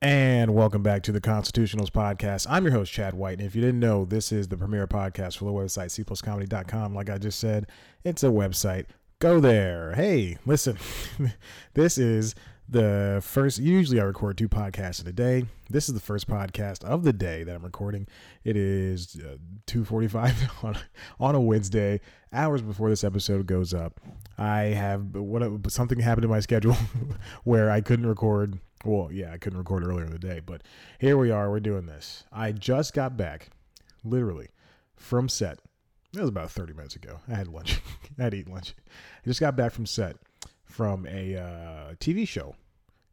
And welcome back to the Constitutionals Podcast. I'm your host, Chad White. And if you didn't know, this is the premier podcast for the website, cpluscomedy.com. Like I just said, it's a website. Go there. Hey, listen, this is the first, usually I record two podcasts in a day. This is the first podcast of the day that I'm recording. It is 2:45 on a Wednesday, hours before this episode goes up. I have, something happened to my schedule where I couldn't record. Well, yeah, I couldn't record earlier in the day, but here we are. We're doing this. I just got back, literally, from set. It was about 30 minutes ago. I had lunch. I had eaten lunch. I just got back from set from a TV show.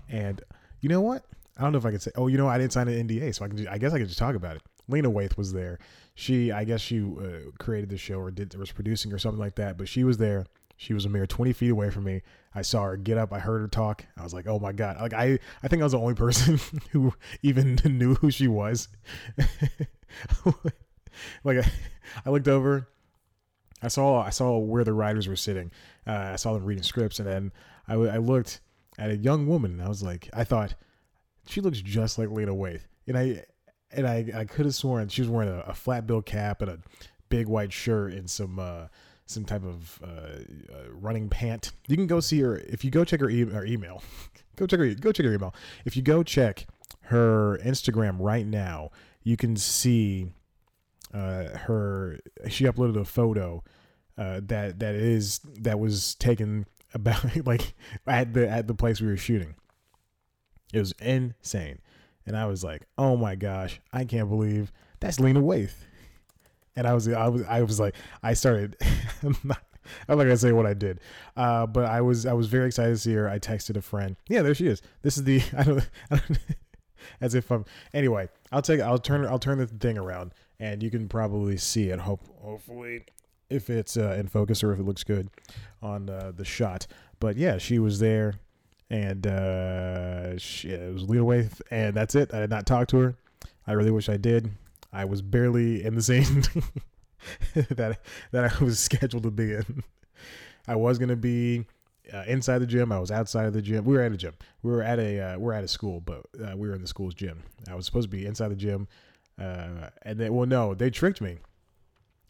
And you know what? I don't know if I can say. Oh, you know, I didn't sign an NDA, so I guess I could just talk about it. Lena Waithe was there. She created the show or was producing or something like that, but she was there. She was a mere 20 feet away from me. I saw her get up. I heard her talk. I was like, oh my God. Like I think I was the only person who even knew who she was. Like I looked over, I saw where the writers were sitting. I saw them reading scripts. And then I looked at a young woman and I was like, I thought she looks just like Lena Waithe. And I could have sworn she was wearing a flat bill cap and a big white shirt and some type of running pant. You can go see her if you go check her email. Go check her email. If you go check her Instagram right now, you can see her. She uploaded a photo that was taken about like at the place we were shooting. It was insane, and I was like, oh my gosh, I can't believe that's Lena Waithe. And I was like, I started, I'm not gonna say what I did, but I was very excited to see her. I texted a friend. Yeah, there she is. This is the, I don't as if I'm, anyway, I'll turn the thing around and you can probably see it. Hopefully if it's in focus or if it looks good on the shot, but yeah, she was there and it was Lena Waithe and that's it. I did not talk to her. I really wish I did. I was barely in the scene that I was scheduled to be in. I was gonna be inside the gym. I was outside of the gym. We were at a gym. We were at a school, but we were in the school's gym. I was supposed to be inside the gym, and then they tricked me.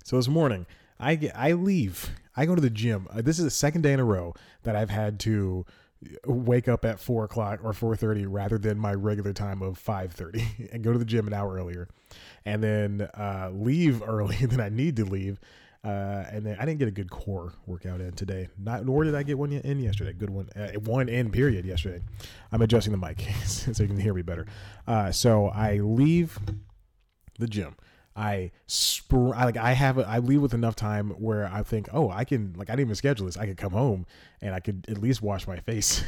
So this morning, I leave. I go to the gym. This is the second day in a row that I've had to wake up at 4:00 or 4:30 rather than my regular time of 5:30 and go to the gym an hour earlier and then leave earlier than I need to leave. And then I didn't get a good core workout in today. Nor did I get one in yesterday. Good one. One in period yesterday. I'm adjusting the mic so you can hear me better. So I leave the gym. I leave with enough time where I think, oh, I can, like, I didn't even schedule this. I could come home and I could at least wash my face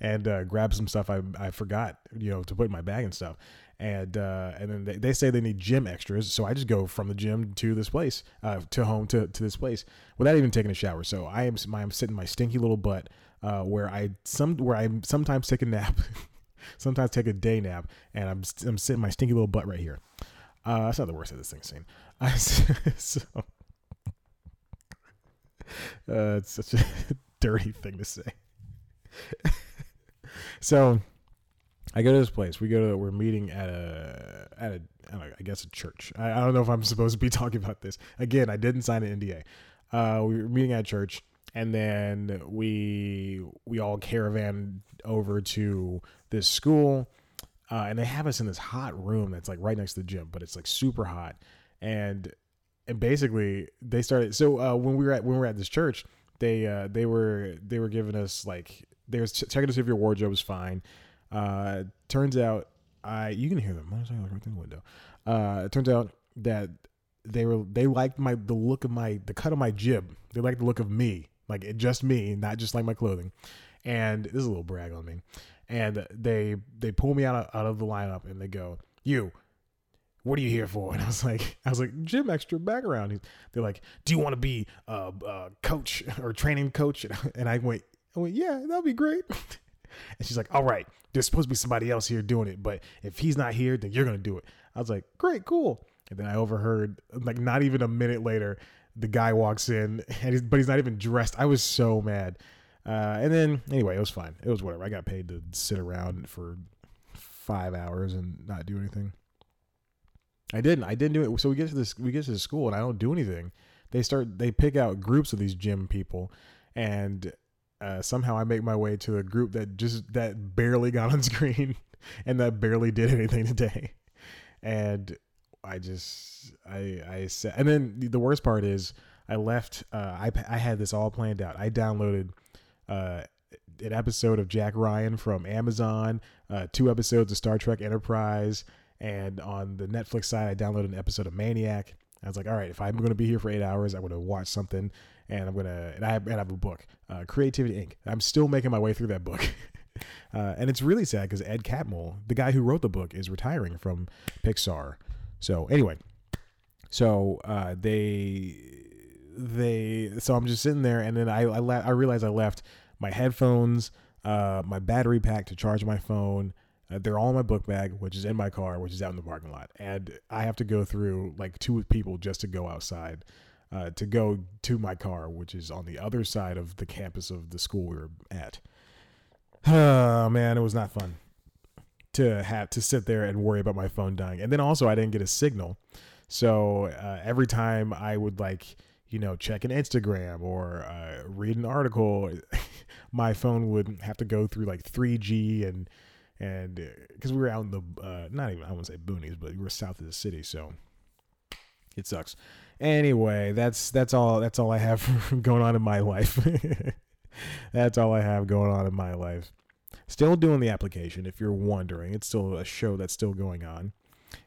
and grab some stuff I forgot, to put in my bag and stuff. And then they say they need gym extras, so I just go from the gym to this place, to home to this place without even taking a shower. So I'm sitting my stinky little butt where I sometimes take a nap, sometimes take a day nap, and I'm sitting my stinky little butt right here. That's not the worst of this thing's seen. So, it's such a dirty thing to say. So I go to this place. We're meeting at a I don't know, I guess a church. I don't know if I'm supposed to be talking about this. Again, I didn't sign an NDA. We were meeting at a church and then we all caravan over to this school. And they have us in this hot room that's like right next to the gym, but it's like super hot. And basically they started. So when we were at this church, they were giving us like they were checking to see if your wardrobe was fine. Turns out you can hear them. I was like right through the window. It turns out that they liked the cut of my jib. They liked the look of me, like it just me, not just like my clothing. And this is a little brag on me. And they pull me out of the lineup and they go, you, what are you here for? And I was like, gym extra background. They're like, do you want to be a coach or training coach? And I went, yeah, that'd be great. And she's like, all right, there's supposed to be somebody else here doing it, but if he's not here, then you're gonna do it. I was like, great, cool. And then I overheard, like, not even a minute later, the guy walks in, and he's not even dressed. I was so mad. And then, anyway, it was fine. It was whatever. I got paid to sit around for 5 hours and not do anything. I didn't do it. So we get to this school and I don't do anything. They pick out groups of these gym people, and somehow I make my way to a group that barely got on screen and that barely did anything today. And I said, and then the worst part is I left, I had this all planned out. I downloaded, an episode of Jack Ryan from Amazon, 2 episodes of Star Trek Enterprise. And on the Netflix side, I downloaded an episode of Maniac. I was like, all right, if I'm going to be here for 8 hours, I'm going to watch something, and I have a book, Creativity Inc. I'm still making my way through that book. And it's really sad because Ed Catmull, the guy who wrote the book, is retiring from Pixar. So anyway, so I'm just sitting there, and then I realized I left my headphones, my battery pack to charge my phone. They're all in my book bag, which is in my car, which is out in the parking lot. And I have to go through like 2 people just to go outside, to go to my car, which is on the other side of the campus of the school we were at. Oh man, it was not fun to have to sit there and worry about my phone dying. And then also I didn't get a signal. So every time I would check an Instagram or read an article, my phone would have to go through like 3G and because we were out in the, not even, I wouldn't say boonies, but we were south of the city, so it sucks. Anyway, that's all I have going on in my life. That's all I have going on in my life. Still doing the application, if you're wondering. It's still a show that's still going on.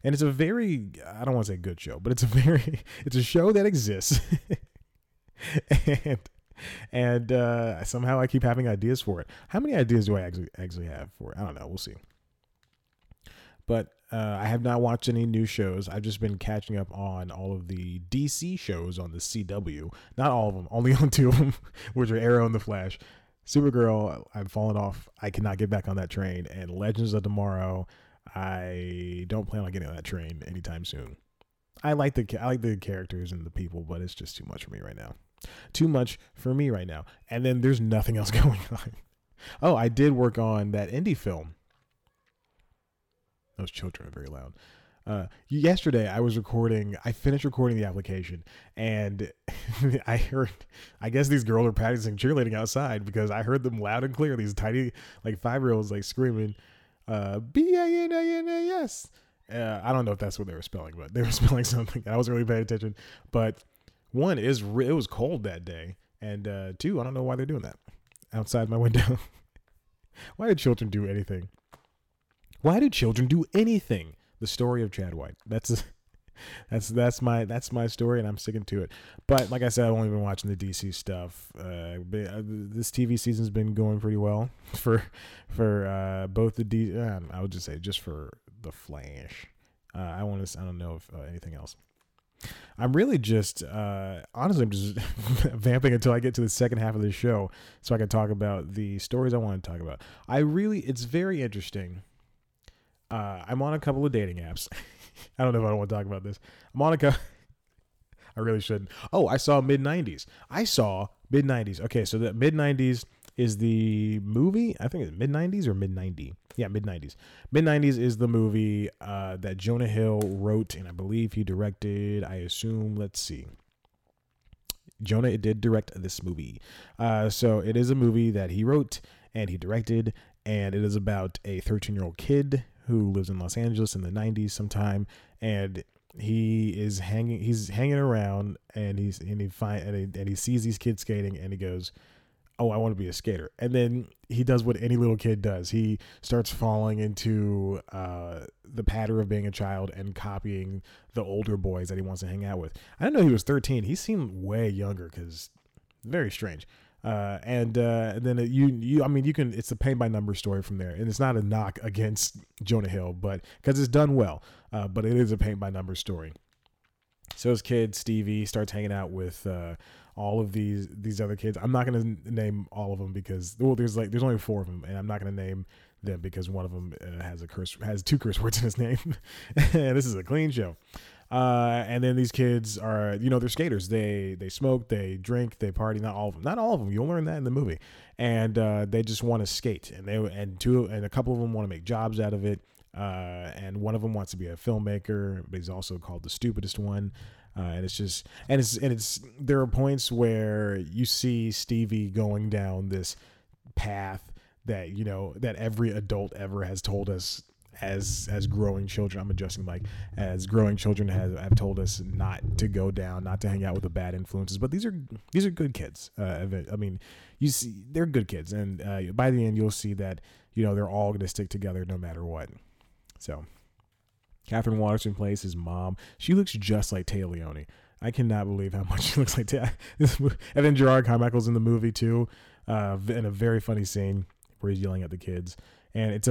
And it's a very, I don't want to say good show, but it's a show that exists. And somehow I keep having ideas for it. How many ideas do I actually have for it? I don't know. We'll see. But I have not watched any new shows. I've just been catching up on all of the DC shows on the CW. Not all of them. Only on 2 of them, which are Arrow and The Flash. Supergirl, I've fallen off. I cannot get back on that train. And Legends of Tomorrow, I don't plan on getting on that train anytime soon. I like the characters and the people, but it's just too much for me right now. And then there's nothing else going on. Oh, I did work on that indie film. Those children are very loud. Yesterday I finished recording the application, and I guess these girls are practicing cheerleading outside, because I heard them loud and clear, these tiny like 5-year-olds like screaming BANANAS. I don't know if that's what they were spelling, but they were spelling something. I wasn't really paying attention, but one, it was cold that day, and two, I don't know why they're doing that outside my window. Why do children do anything? Why do children do anything? The story of Chad White. That's my story, and I'm sticking to it. But like I said, I've only been watching the DC stuff. This TV season's been going pretty well for both the DC. I would just say just for the Flash. I don't know if anything else. I'm really just, honestly, I'm just vamping until I get to the second half of the show so I can talk about the stories I want to talk about. It's very interesting. I'm on a couple of dating apps. I don't know if I don't want to talk about this. I really shouldn't. Oh, I saw Mid-90s. Okay, so the Mid-90s is the movie. I think it's Mid-90s or Mid-90. Yeah, Mid-90s. Mid-90s is the movie that Jonah Hill wrote, and I believe he directed, I assume, let's see. Jonah did direct this movie. So it is a movie that he wrote and he directed, and it is about a 13-year-old kid who lives in Los Angeles in the 90s sometime, and he's hanging around, and he sees these kids skating, and he goes, oh, I want to be a skater. And then he does what any little kid does. He starts falling into the pattern of being a child and copying the older boys that he wants to hang out with. I didn't know he was 13. He seemed way younger, because very strange. And then it's a paint by number story from there. And it's not a knock against Jonah Hill, but because it's done well, but it is a paint by number story. So his kid, Stevie, starts hanging out with all of these other kids. I'm not going to name all of them because, well, there's only 4 of them, and I'm not going to name them because one of them has 2 curse words in his name. This is a clean show. And then these kids are, they're skaters. They smoke, they drink, they party. Not all of them. You'll learn that in the movie. And they just want to skate, and a couple of them want to make jobs out of it. And one of them wants to be a filmmaker, but he's also called the stupidest one. And it's just, and it's, there are points where you see Stevie going down this path that, you know, that every adult ever has told us as growing children, I'm adjusting Mike, as growing children have told us not to go down, not to hang out with the bad influences. But these are good kids. I mean, you see, they're good kids. And by the end, you'll see that, you know, they're all going to stick together no matter what. So Catherine Waterston plays his mom. She looks just like Taya Leone. I cannot believe how much she looks like Taya. And then Gerard Carmichael's in the movie too, in a very funny scene where he's yelling at the kids. And it's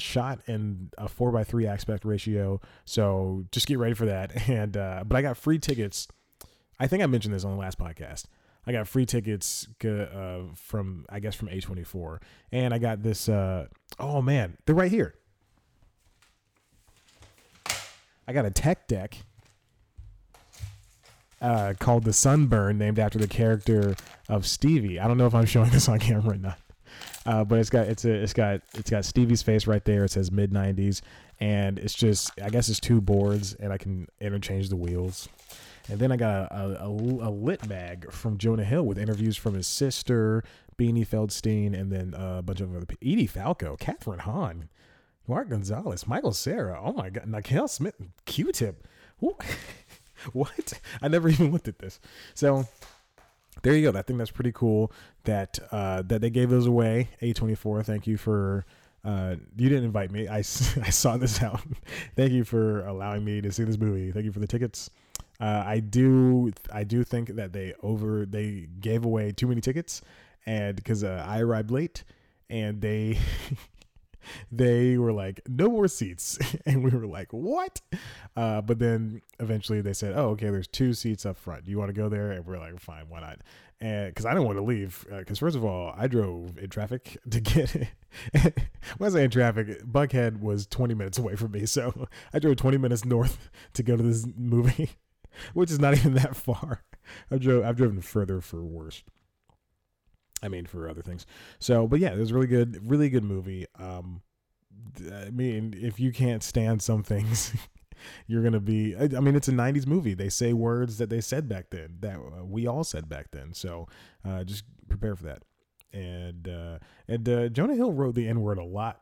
shot in a 4:3 aspect ratio. So just get ready for that. And but I got free tickets. I think I mentioned this on the last podcast. I got free tickets from A24, and I got this. Oh man, they're right here. I got a tech deck called the Sunburn, named after the character of Stevie. I don't know if I'm showing this on camera or not, but it's got Stevie's face right there. It says Mid-90s, and it's just, I guess it's two boards, and I can interchange the wheels. And then I got a lit bag from Jonah Hill with interviews from his sister, Beanie Feldstein, and then a bunch of other people. Edie Falco, Catherine Hahn, Mark Gonzalez, Michael Cera, oh my God, Nakel Smith, Q-tip. What? I never even looked at this. So there you go. I think that's pretty cool that that they gave those away. A24, thank you for, you didn't invite me. I saw this out. Thank you for allowing me to see this movie. Thank you for the tickets. I do think that they gave away too many tickets, and because I arrived late, and they... They were like, no more seats. And we were like, what? But then eventually they said, oh, okay, there's two seats up front. Do you want to go there? And we're like, fine, why not? And because I didn't want to leave. Because first of all, I drove in traffic to get it. When I say in traffic, Buckhead was 20 minutes away from me. So I drove 20 minutes north to go to this movie, which is not even that far. I've driven further for worse. I mean, for other things. So, but yeah, it was really good movie. I mean, if you can't stand some things, you're going to be, I mean, it's a 90s movie. They say words that they said back then, that we all said back then. So just prepare for that. And Jonah Hill wrote the N-word a lot.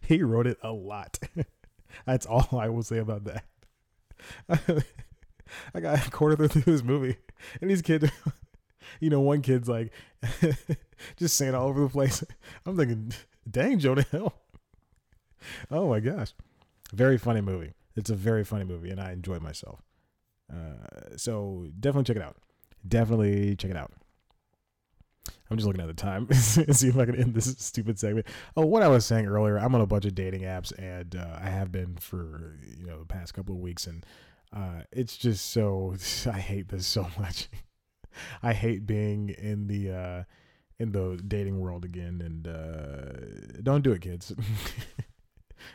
He wrote it a lot. That's all I will say about that. I got a quarter through this movie, and these kids... You know, one kid's like just saying all over the place. I'm thinking, dang, Jonah Hill. Oh my gosh. Very funny movie. It's a very funny movie, and I enjoyed myself. So definitely check it out. Definitely check it out. I'm just looking at the time and see if I can end this stupid segment. Oh, what I was saying earlier, I'm on a bunch of dating apps, and I have been for, you know, the past couple of weeks, and it's just so, I hate this so much. I hate being in the dating world again, and don't do it, kids.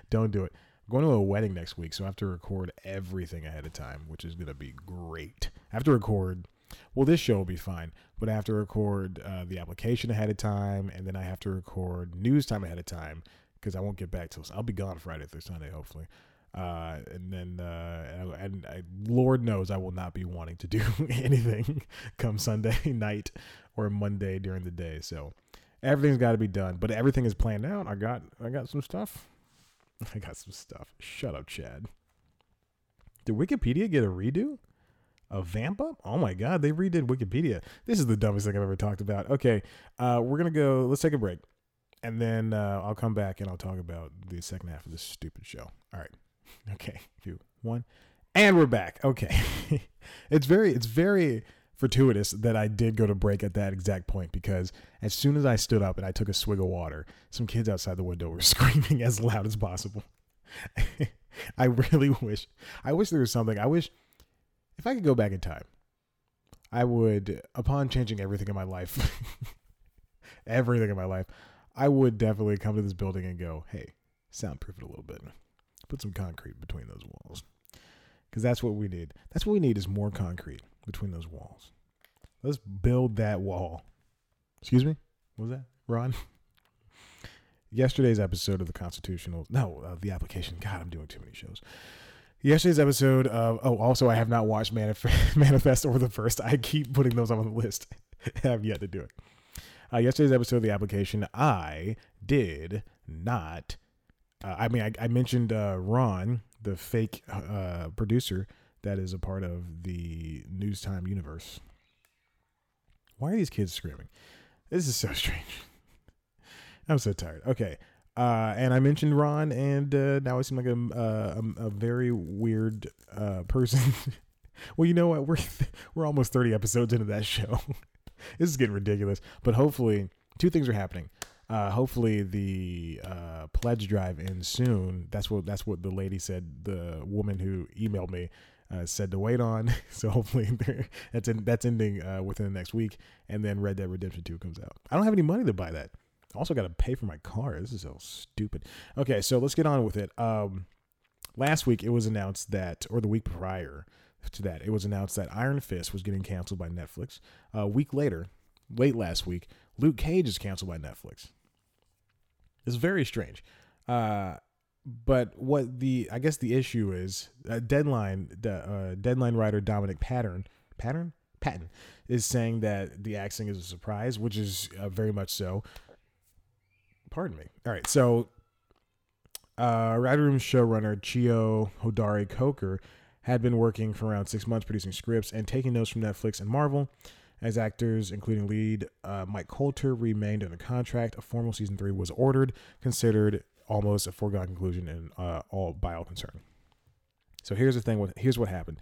Don't do it. I'm going to a wedding next week, so I have to record everything ahead of time, which is going to be great. I have to record, well, this show will be fine, but I have to record the application ahead of time, and then I have to record News Time ahead of time, because I won't get back till, I'll be gone Friday through Sunday, hopefully. And then, and Lord knows I will not be wanting to do anything come Sunday night or Monday during the day. So everything's got to be done, but everything is planned out. I got some stuff. Shut up, Chad. Did Wikipedia get a redo? A vamp up? Oh my God. They redid Wikipedia. This is the dumbest thing I've ever talked about. Okay. We're going to go, let's take a break, and then, I'll come back and I'll talk about the second half of this stupid show. All right. Okay, 2, 1, and we're back. Okay, it's very fortuitous that I did go to break at that exact point, because as soon as I stood up and I took a swig of water, some kids outside the window were screaming as loud as possible. I wish there was something. I wish if I could go back in time, I would, upon changing everything in my life, I would definitely come to this building and go, hey, soundproof it a little bit. Put some concrete between those walls, because that's what we need. That's what we need is more concrete between those walls. Let's build that wall. Excuse me? What was that, Ron? Yesterday's episode of the Constitutional, the Application. God, I'm doing too many shows. Yesterday's episode of, also I have not watched Manifest or The First. I keep putting those on the list. I have yet to do it. Yesterday's episode of The Application, I did not. I mentioned Ron, the fake producer that is a part of the News Time universe. Why are these kids screaming? This is so strange. I'm so tired. Okay. And I mentioned Ron, and now I seem like a very weird person. Well, you know what? We're almost 30 episodes into that show. This is getting ridiculous. But hopefully, two things are happening. Hopefully, the pledge drive ends soon. That's what the lady said. The woman who emailed me said to wait on. So hopefully, that's ending within the next week. And then Red Dead Redemption 2 comes out. I don't have any money to buy that. Also got to pay for my car. This is so stupid. Okay, so let's get on with it. Last week it was announced that, or the week prior to that, it was announced that Iron Fist was getting canceled by Netflix. A week later, late last week, Luke Cage is canceled by Netflix. It's very strange. But what I guess the issue is, Deadline writer Dominic Patton is saying that the axing is a surprise, which is very much so. Pardon me. All right. So, Rad Room showrunner Chio Hodari Coker had been working for around 6 months producing scripts and taking notes from Netflix and Marvel as actors, including lead Mike Coulter, remained under contract. A formal season 3 was ordered, considered almost a foregone conclusion and by all concern. So here's the thing. Here's what happened.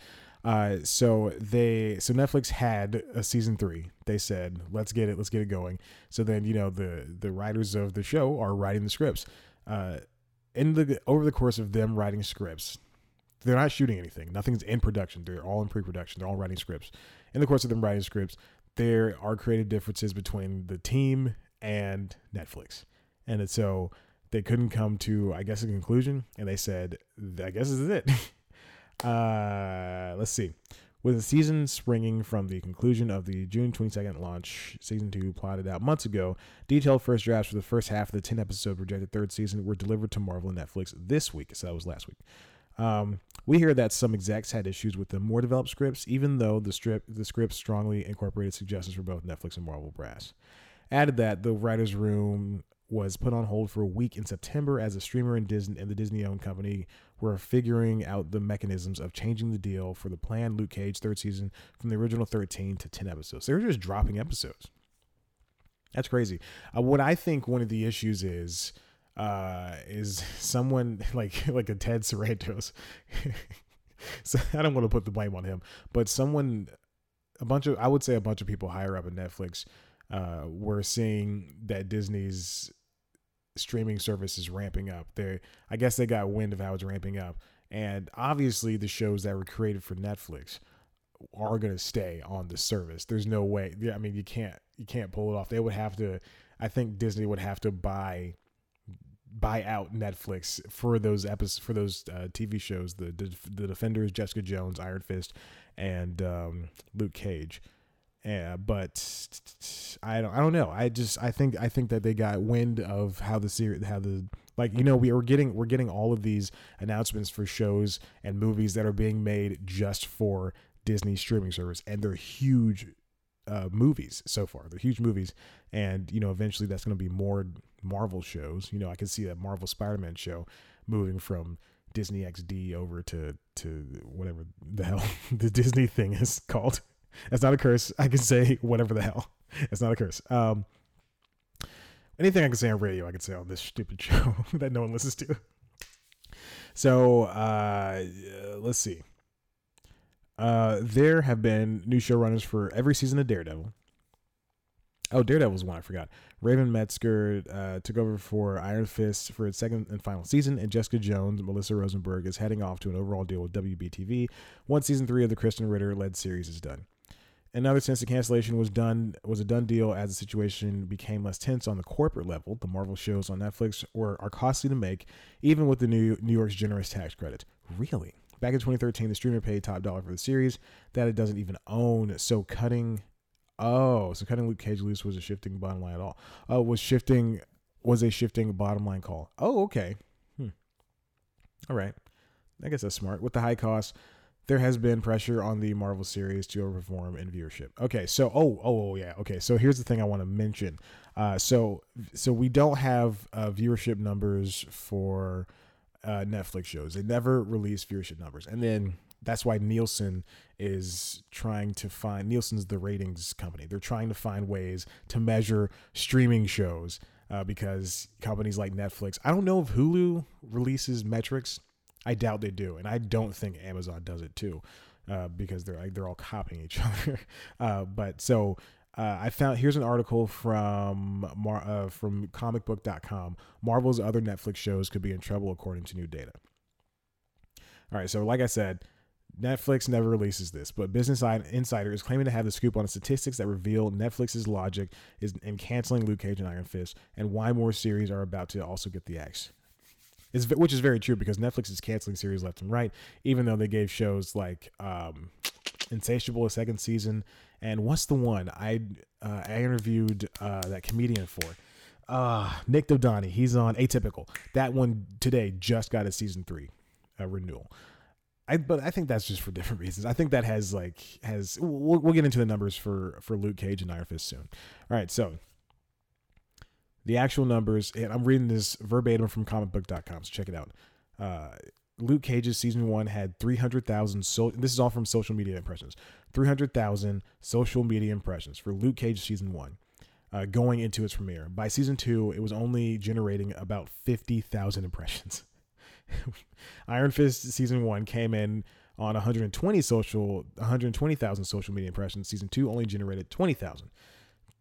So Netflix had a season 3. They said, let's get it going. So then, you know, the writers of the show are writing the scripts, over the course of them writing scripts. They're not shooting anything. Nothing's in production. They're all in pre-production. They're all writing scripts. In the course of them writing scripts, there are creative differences between the team and Netflix. And so they couldn't come to, I guess, a conclusion. And they said, I guess this is it. Let's see. With a season springing from the conclusion of the June 22nd launch, season 2 plotted out months ago, detailed first drafts for the first half of the 10-episode projected third season were delivered to Marvel and Netflix this week. So that was last week. We hear that some execs had issues with the more developed scripts, even though the scripts strongly incorporated suggestions for both Netflix and Marvel brass. Added that the writer's room was put on hold for a week in September as a streamer and the Disney-owned company were figuring out the mechanisms of changing the deal for the planned Luke Cage third season from the original 13 to 10 episodes. They were just dropping episodes. That's crazy. What I think one of the issues is someone like a Ted Sarandos. So I don't want to put the blame on him, but a bunch of people higher up at Netflix were seeing that Disney's streaming service is ramping up. I guess they got wind of how it's ramping up, and obviously the shows that were created for Netflix are going to stay on the service. There's no way. I mean, you can't pull it off. They would have to. I think Disney would have to buy out Netflix for those episodes, for those TV shows, the Defenders, Jessica Jones, Iron Fist, and Luke Cage. Yeah, but I don't know. I think that they got wind of how the series, we're getting all of these announcements for shows and movies that are being made just for Disney streaming service, and they're huge movies so far. They're huge movies, and you know, eventually that's going to be more Marvel shows. You know, I can see that Marvel Spider-Man show moving from Disney XD over to whatever the hell the Disney thing is called. That's not a curse. I can say whatever the hell. That's not a curse. Anything I can say on radio, I can say on this stupid show that no one listens to. So let's see. There have been new showrunners for every season of Daredevil. Oh, Daredevil's one I forgot. Raven Metzger took over for Iron Fist for its second and final season, and Jessica Jones, Melissa Rosenberg, is heading off to an overall deal with WBTV once season 3 of the Kristen Ritter-led series is done. Another sense the cancellation was a done deal as the situation became less tense on the corporate level. The Marvel shows on Netflix are costly to make, even with the New York's generous tax credit. Really? Back in 2013, the streamer paid top dollar for the series that it doesn't even own, so cutting Luke Cage loose was shifting was a shifting bottom line call. Oh, okay. All right. I guess that's smart. With the high costs, there has been pressure on the Marvel series to overperform in viewership. Okay, so yeah. Okay, so here's the thing I want to mention. So we don't have viewership numbers for Netflix shows. They never release viewership numbers, and then that's why Nielsen is trying to find. Nielsen's the ratings company. They're trying to find ways to measure streaming shows because companies like Netflix. I don't know if Hulu releases metrics. I doubt they do, and I don't think Amazon does it too, because they're all copying each other. But I found here's an article from comicbook.com. Marvel's other Netflix shows could be in trouble according to new data. All right, so like I said, Netflix never releases this, but Business Insider is claiming to have the scoop on statistics that reveal Netflix's logic is in canceling Luke Cage and Iron Fist, and why more series are about to also get the axe. Which is very true because Netflix is canceling series left and right, even though they gave shows like Insatiable a second season. And what's the one I interviewed that comedian for? Nick Dodani. He's on Atypical. That one today just got a season 3 renewal. But I think that's just for different reasons. I think that has we'll get into the numbers for Luke Cage and Iron Fist soon. All right, so. The actual numbers, and I'm reading this verbatim from comicbook.com, so check it out. Luke Cage's season 1 had 300,000, this is all from social media impressions, 300,000 social media impressions for Luke Cage season 1 going into its premiere. By season 2, it was only generating about 50,000 impressions. Iron Fist season 1 came in on 120,000 social media impressions. Season 2 only generated 20,000.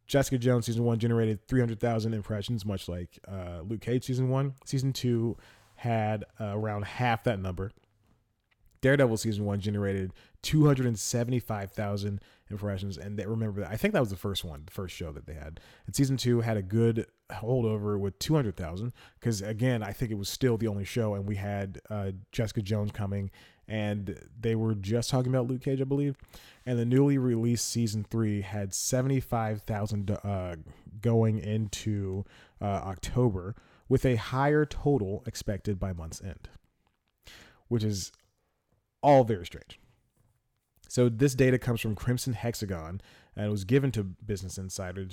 Jessica Jones season 1 generated 300,000 impressions, much like Luke Cage season 1. Season 2 had around half that number. Daredevil season 1 generated 275,000 impressions, and remember that I think that was the first show that they had. And season 2 had a good holdover with 200,000 because again, I think it was still the only show, and we had Jessica Jones coming, and they were just talking about Luke Cage, I believe. And the newly released season 3 had 75,000 going into October, with a higher total expected by month's end, which is all very strange. So this data comes from Crimson Hexagon, and it was given to Business Insider, and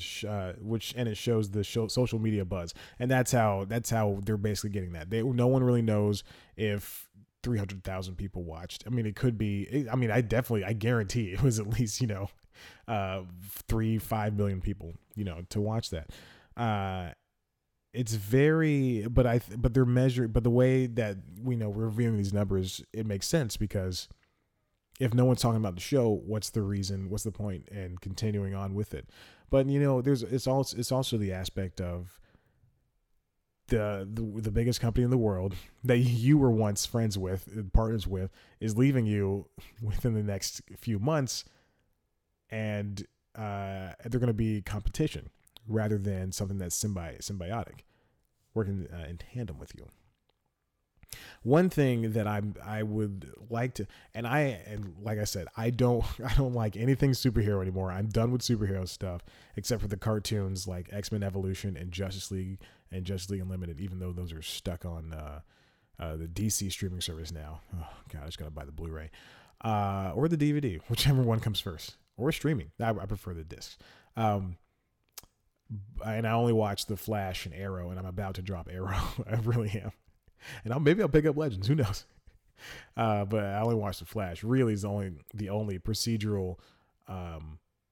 it shows the social media buzz, and that's how they're basically getting that. No one really knows if 300,000 people watched. I mean, it could be. I mean, I guarantee it was at least 3-5 million people to watch that. It's very, but they're measured. But the way that we're reviewing these numbers, it makes sense because. If no one's talking about the show, what's the reason? What's the point in continuing on with it? But it's also the aspect of the biggest company in the world that you were once friends with, partners with, is leaving you within the next few months, and they're going to be competition rather than something that's symbiotic, working in tandem with you. One thing that I would like to, and like I said, I don't like anything superhero anymore. I'm done with superhero stuff except for the cartoons like X-Men Evolution and Justice League Unlimited, even though those are stuck on the DC streaming service now. Oh God, I just gotta buy the Blu-ray or the DVD, whichever one comes first, or streaming. I prefer the discs. And I only watch The Flash and Arrow, and I'm about to drop Arrow. I really am. And maybe I'll pick up Legends. Who knows? But I only watch The Flash. Really is the only procedural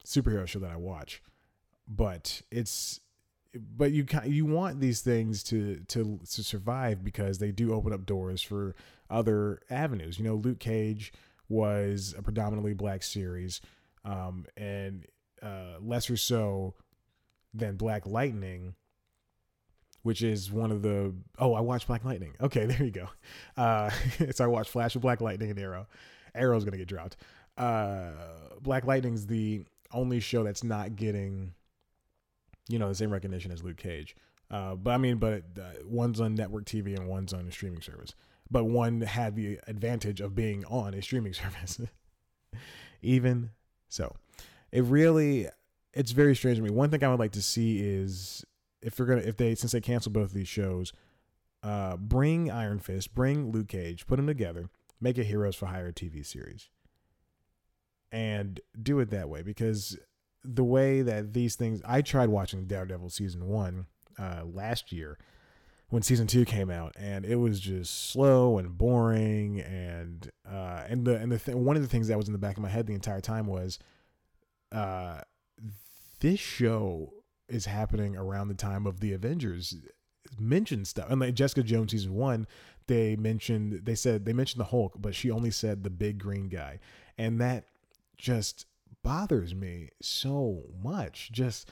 superhero show that I watch. But you want these things to survive because they do open up doors for other avenues. Luke Cage was a predominantly black series, and lesser so than Black Lightning. Which is one of the... Oh, I watched Black Lightning. Okay, there you go. So I watched Flash with Black Lightning and Arrow. Arrow's going to get dropped. Black Lightning's the only show that's not getting, the same recognition as Luke Cage. But one's on network TV and one's on a streaming service. But one had the advantage of being on a streaming service. Even so. It's very strange to me. One thing I would like to see is... since they cancel both of these shows, bring Iron Fist, bring Luke Cage, put them together, make a Heroes for Hire TV series, and do it that way. Because the way that these things, I tried watching Daredevil season 1 last year when season 2 came out, and it was just slow and boring, and one of the things that was in the back of my head the entire time was, this show is happening around the time of the Avengers mentioned stuff. And like Jessica Jones season 1, they mentioned the Hulk, but she only said the big green guy. And that just bothers me so much. Just,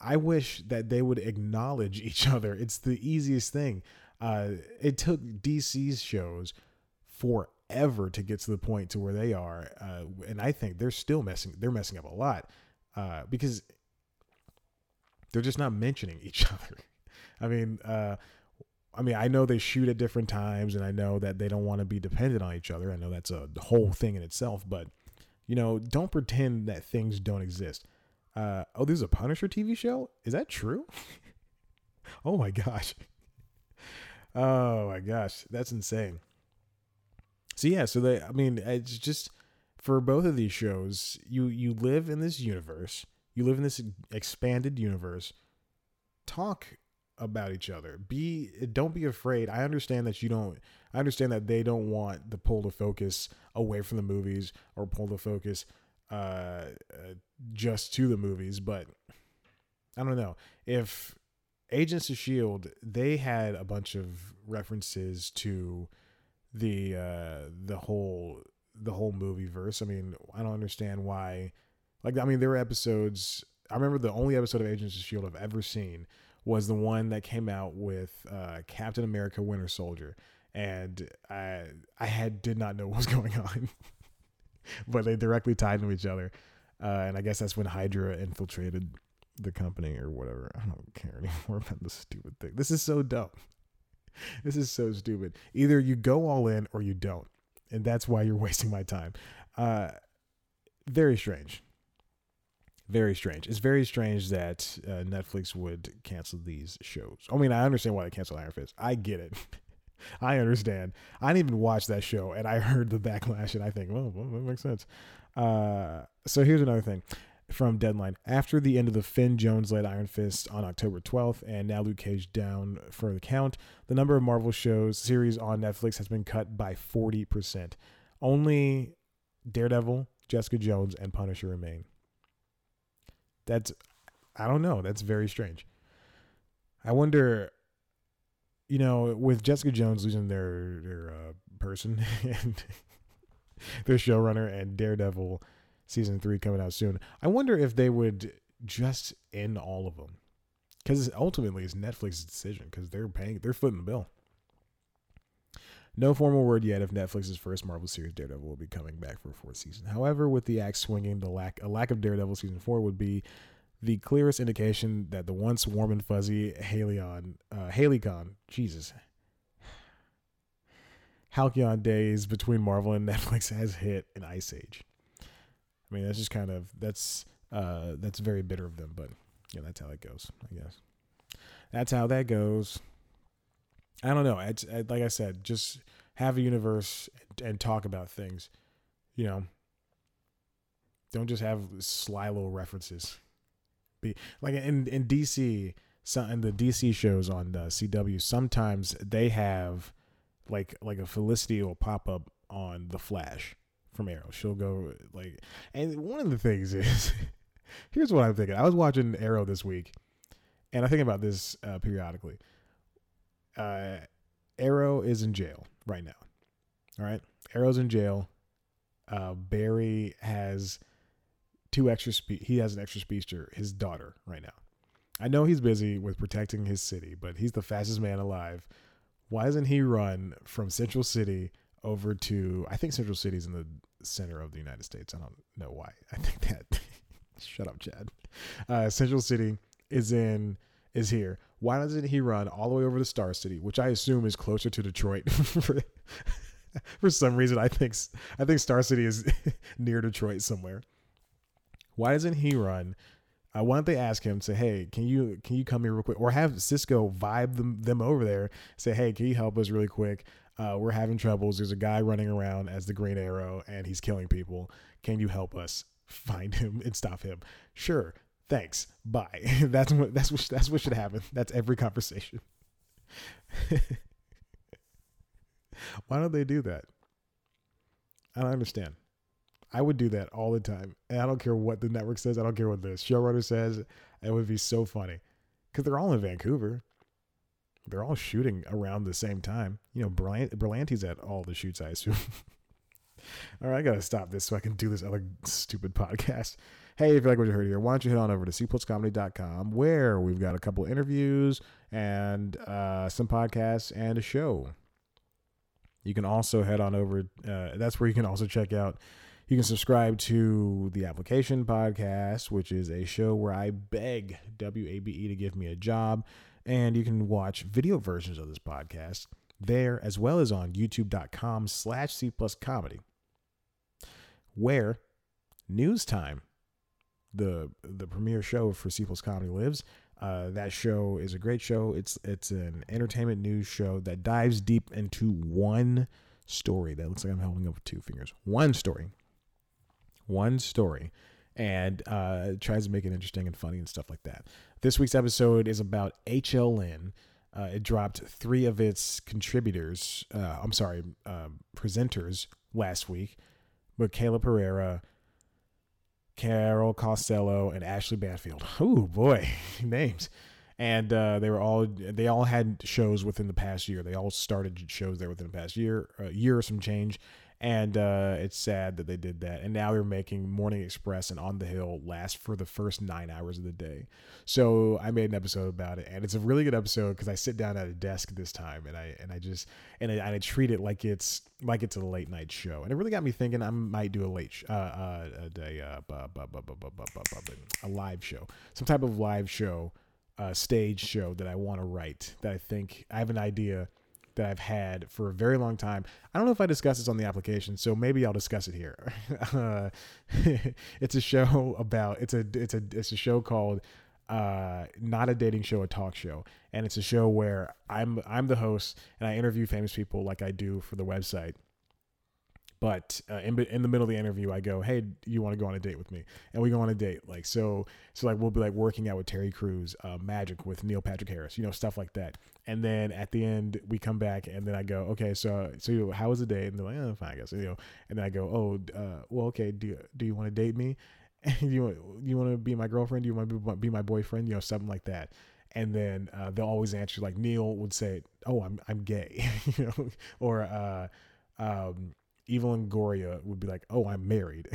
I wish that they would acknowledge each other. It's the easiest thing. It took DC's shows forever to get to the point to where they are. And I think they're still messing up a lot, because they're just not mentioning each other. I mean, I know they shoot at different times, and I know that they don't want to be dependent on each other. I know that's a whole thing in itself, but, you know, don't pretend that things don't exist. Oh, this is a Punisher TV show? Is that true? Oh my gosh. Oh my gosh. That's insane. So yeah, it's just, for both of these shows, you live in this universe. You live in this expanded universe. Talk about each other. Don't be afraid. I understand that they don't want to pull the focus away from the movies or pull the focus just to the movies, but I don't know. If Agents of S.H.I.E.L.D., they had a bunch of references to the whole movie verse. I mean, I don't understand why. Like, I mean, there were episodes. I remember the only episode of Agents of S.H.I.E.L.D. I've ever seen was the one that came out with Captain America Winter Soldier. And I did not know what was going on. But they directly tied into each other. And I guess that's when Hydra infiltrated the company or whatever. I don't care anymore about this stupid thing. This is so dumb. This is so stupid. Either you go all in or you don't. And that's why you're wasting my time. Very strange. Very strange. It's very strange that Netflix would cancel these shows. I mean, I understand why they canceled Iron Fist. I get it. I understand. I didn't even watch that show, and I heard the backlash, and I think, well, that makes sense. So here's another thing from Deadline. After the end of the Finn Jones-led Iron Fist on October 12th, and now Luke Cage down for the count, the number of Marvel series on Netflix has been cut by 40%. Only Daredevil, Jessica Jones, and Punisher remain. I don't know. That's very strange. I wonder, you know, with Jessica Jones losing their person and their showrunner, and Daredevil season 3 coming out soon, I wonder if they would just end all of them. Because ultimately it's Netflix's decision, because they're footing the bill. No formal word yet if Netflix's first Marvel series, Daredevil, will be coming back for a 4th season. However, with the axe swinging, a lack of Daredevil season 4 would be the clearest indication that the once warm and fuzzy Halcyon days between Marvel and Netflix has hit an ice age. I mean, that's just kind of, that's very bitter of them, but yeah, that's how it goes, I guess. That's how that goes. I don't know. Like I said, just have a universe and talk about things. You know, don't just have sly little references. Be like in DC, in the DC shows on the CW, sometimes they have like a Felicity will pop up on the Flash from Arrow. She'll go like, and one of the things is, here's what I'm thinking. I was watching Arrow this week, and I think about this periodically. Arrow is in jail right now. All right. Arrow's in jail. Barry has he has an extra speedster, his daughter, right now. I know he's busy with protecting his city, but he's the fastest man alive. Why doesn't he run from Central City over to, I think Central City's in the center of the United States. I don't know why. I think that, shut up, Chad. Central City is here. Why doesn't he run all the way over to Star City, which I assume is closer to Detroit? For some reason, I think Star City is near Detroit somewhere. Why doesn't he run Why don't they ask him, say, hey, can you come here real quick? Or have Cisco vibe them over there, say, hey, can you help us really quick? We're having troubles. There's a guy running around as the Green Arrow and he's killing people. Can you help us find him and stop him? Sure. Thanks. Bye. That's what should happen. That's every conversation. Why don't they do that? I don't understand. I would do that all the time. And I don't care what the network says. I don't care what the showrunner says. It would be so funny because they're all in Vancouver. They're all shooting around the same time. You know, Berlanti's at all the shoots, I assume. All right, I got to stop this so I can do this other stupid podcast. Hey, if you like what you heard here, why don't you head on over to cpluscomedy.com where we've got a couple interviews and some podcasts and a show. You can also head on over. That's where you can also check out. You can subscribe to the Application Podcast, which is a show where I beg WABE to give me a job. And you can watch video versions of this podcast there, as well as on youtube.com/cpluscomedy, where News Time, the premiere show for C Plus Comedy, lives. That show is a great show. It's an entertainment news show that dives deep into one story. That looks like I'm holding up with two fingers. One story. And tries to make it interesting and funny and stuff like that. This week's episode is about HLN. It dropped three of its presenters last week. Michaela Pereira, Carol Costello, and Ashley Banfield. Oh boy, names. And they all had shows within the past year. They all started shows there within the past year or some change. And it's sad that they did that. And now they're making Morning Express and On the Hill last for the first 9 hours of the day. So I made an episode about it, and it's a really good episode because I sit down at a desk this time, and I treat it like it's a late night show, and it really got me thinking I might do a live show, some type of live show, stage show that I want to write, that I think I have an idea that I've had for a very long time. I don't know if I discussed this on the application, so maybe I'll discuss it here. It's a show called Not a Dating Show, a Talk Show. And it's a show where I'm the host and I interview famous people like I do for the website. But in the middle of the interview, I go, hey, you want to go on a date with me? And we go on a date. Like, so we'll be like working out with Terry Crews, Magic with Neil Patrick Harris, stuff like that. And then at the end, we come back and then I go, okay, so how was the date? And they're like, oh, fine, I guess. And then I go, okay, do you want to date me? Do you want to be my girlfriend? Do you want to be my boyfriend? Something like that. And then they'll always answer, like Neil would say, oh, I'm gay, or, Evelyn Goria would be like, "Oh, I'm married,"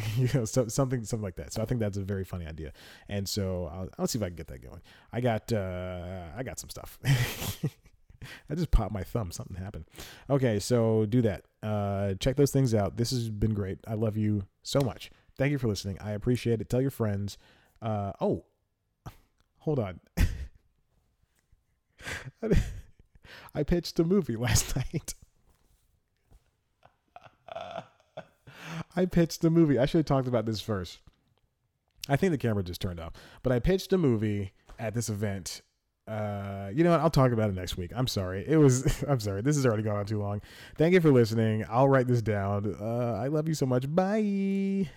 so something like that. So I think that's a very funny idea, and so I'll see if I can get that going. I got some stuff. I just popped my thumb. Something happened. Okay, so do that. Check those things out. This has been great. I love you so much. Thank you for listening. I appreciate it. Tell your friends. Oh, hold on. I pitched a movie last night. I pitched the movie. I should have talked about this first. I think the camera just turned off, but I pitched a movie at this event. You know what? I'll talk about it next week. I'm sorry. I'm sorry. This has already gone on too long. Thank you for listening. I'll write this down. I love you so much. Bye.